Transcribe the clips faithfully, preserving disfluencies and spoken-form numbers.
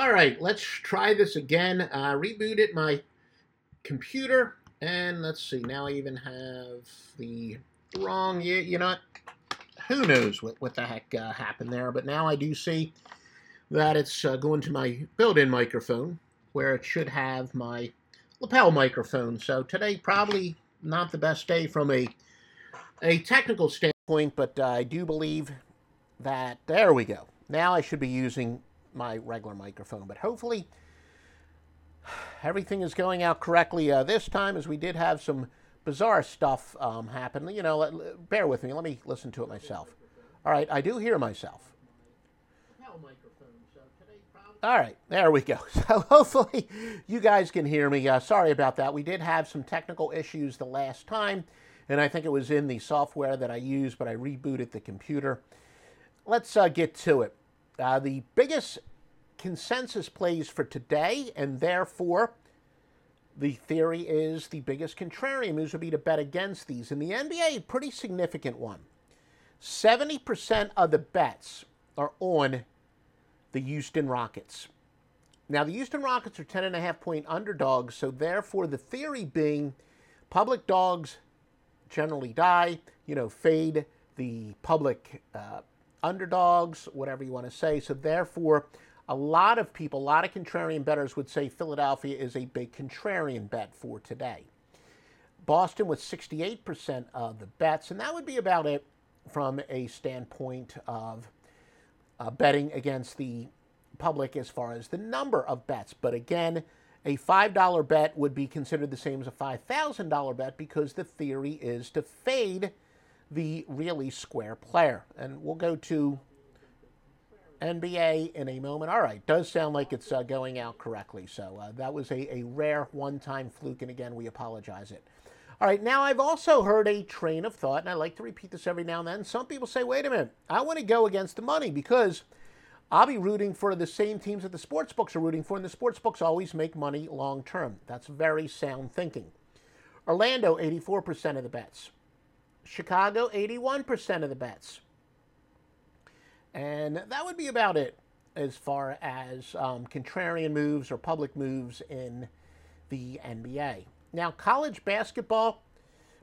All right, let's try this again. Uh, rebooted my computer, and let's see. Now I even have the wrong, you, you know, who knows what, what the heck uh, happened there. But now I do see that it's uh, going to my built-in microphone, where it should have my lapel microphone. So today, probably not the best day from a a technical standpoint, but uh, I do believe that, there we go. Now I should be using my regular microphone, but hopefully everything is going out correctly uh, this time, as we did have some bizarre stuff um, happen. You know, let, let, bear with me. Let me listen to it myself. All right, I do hear myself. All right, there we go. So hopefully you guys can hear me. Uh, sorry about that. We did have some technical issues the last time, and I think it was in the software that I used, but I rebooted the computer. Let's uh, get to it. Uh, the biggest consensus plays for today, and therefore the theory is the biggest contrarian moves would be to bet against these. In the N B A, a pretty significant one. seventy percent of the bets are on the Houston Rockets. Now, the Houston Rockets are ten and a half point underdogs, so therefore the theory being public dogs generally die, you know, fade the public uh, underdogs, whatever you want to say. So therefore, a lot of people, a lot of contrarian bettors would say Philadelphia is a big contrarian bet for today. Boston with sixty-eight percent of the bets, and that would be about it from a standpoint of Uh, betting against the public as far as the number of bets. But again, a five dollar bet would be considered the same as a five thousand dollar bet, because the theory is to fade the really square player. And we'll go to N B A in a moment. All right, does sound like it's uh, going out correctly. So uh, that was a, a rare one-time fluke, and again, we apologize it. All right, now I've also heard a train of thought, and I like to repeat this every now and then. Some people say, wait a minute, I want to go against the money because I'll be rooting for the same teams that the sports books are rooting for, and the sports books always make money long term. That's very sound thinking. Orlando, eighty-four percent of the bets. Chicago, eighty-one percent of the bets. And that would be about it as far as um, contrarian moves or public moves in the N B A. Now, college basketball,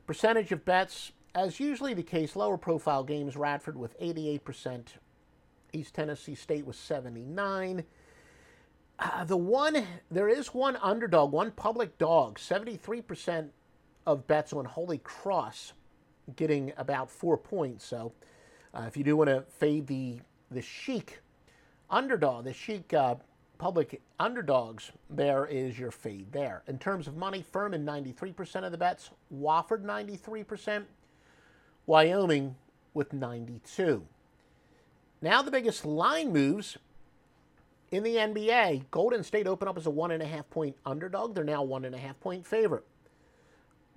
percentage of bets, as usually the case, lower profile games, Radford with eighty-eight percent, East Tennessee State with seventy-nine percent. Uh, the one, there is one underdog, one public dog, seventy-three percent of bets on Holy Cross, getting about four points. So uh, if you do want to fade the, the chic underdog, the chic uh public underdogs, there is your fade there. In terms of money, Furman, ninety-three percent of the bets. Wofford, ninety-three percent. Wyoming with ninety-two. Now the biggest line moves in the N B A. Golden State open up as a one and a half point underdog. They're now one and a half point favorite.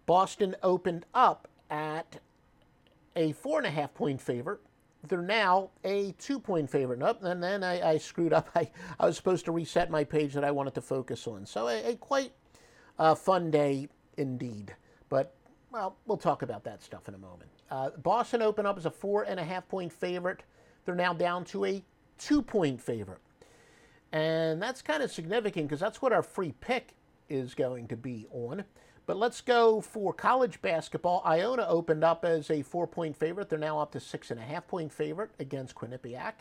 Boston opened up at a four and a half point favorite. They're now a two-point favorite. Nope, and then I, I screwed up. I, I was supposed to reset my page that I wanted to focus on. So a, a quite uh, fun day indeed. But, well, we'll talk about that stuff in a moment. Uh, Boston opened up as a four and a half point favorite. They're now down to a two-point favorite. And that's kind of significant because that's what our free pick is going to be on. But let's go for college basketball. Iona opened up as a four-point favorite. They're now up to six and a half point favorite against Quinnipiac.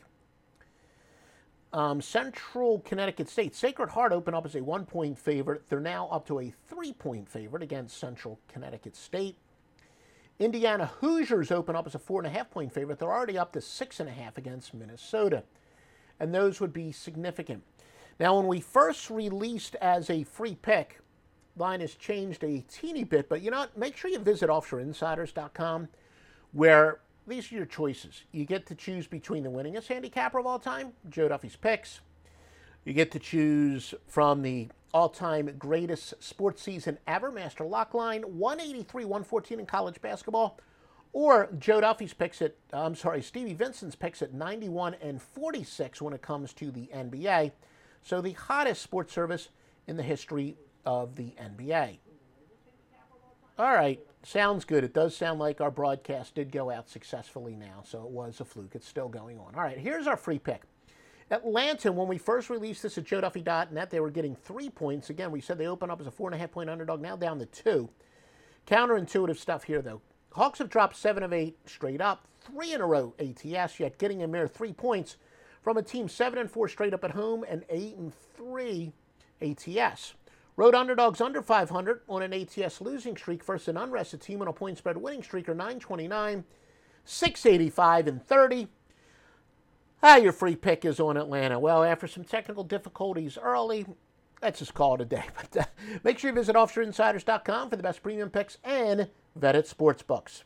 Um, Central Connecticut State. Sacred Heart opened up as a one-point favorite. They're now up to a three-point favorite against Central Connecticut State. Indiana Hoosiers open up as a four and a half point favorite. They're already up to six and a half against Minnesota. And those would be significant. Now, when we first released as a free pick, line has changed a teeny bit, but you know what? Make sure you visit offshore insiders dot com, where these are your choices. You get to choose between the winningest handicapper of all time, Joe Duffy's picks. You get to choose from the all-time greatest sports season ever, Master Lockline, one eighty-three, one fourteen in college basketball, or Joe Duffy's picks at, I'm sorry, Stevie Vincent's picks at ninety-one and forty-six when it comes to the N B A. So the hottest sports service in the history of the N B A. All right, sounds good. It does sound like our broadcast did go out successfully now, so it was a fluke. It's still going on. All right, here's our free pick. Atlanta, when we first released this at joe duffy dot net, they were getting three points. Again, we said they opened up as a four and a half point underdog, now down to two. Counterintuitive stuff here, though. Hawks have dropped seven of eight straight up, three in a row A T S, yet getting a mere three points from a team seven and four straight up at home and eight and three A T S. Road underdogs under five hundred on an A T S losing streak versus an unrested team on a point spread winning streak are nine twenty-nine, six eighty-five, and thirty. Ah, your free pick is on Atlanta. Well, after some technical difficulties early, let's just call it a day. But uh, make sure you visit offshore insiders dot com for the best premium picks and vetted sportsbooks.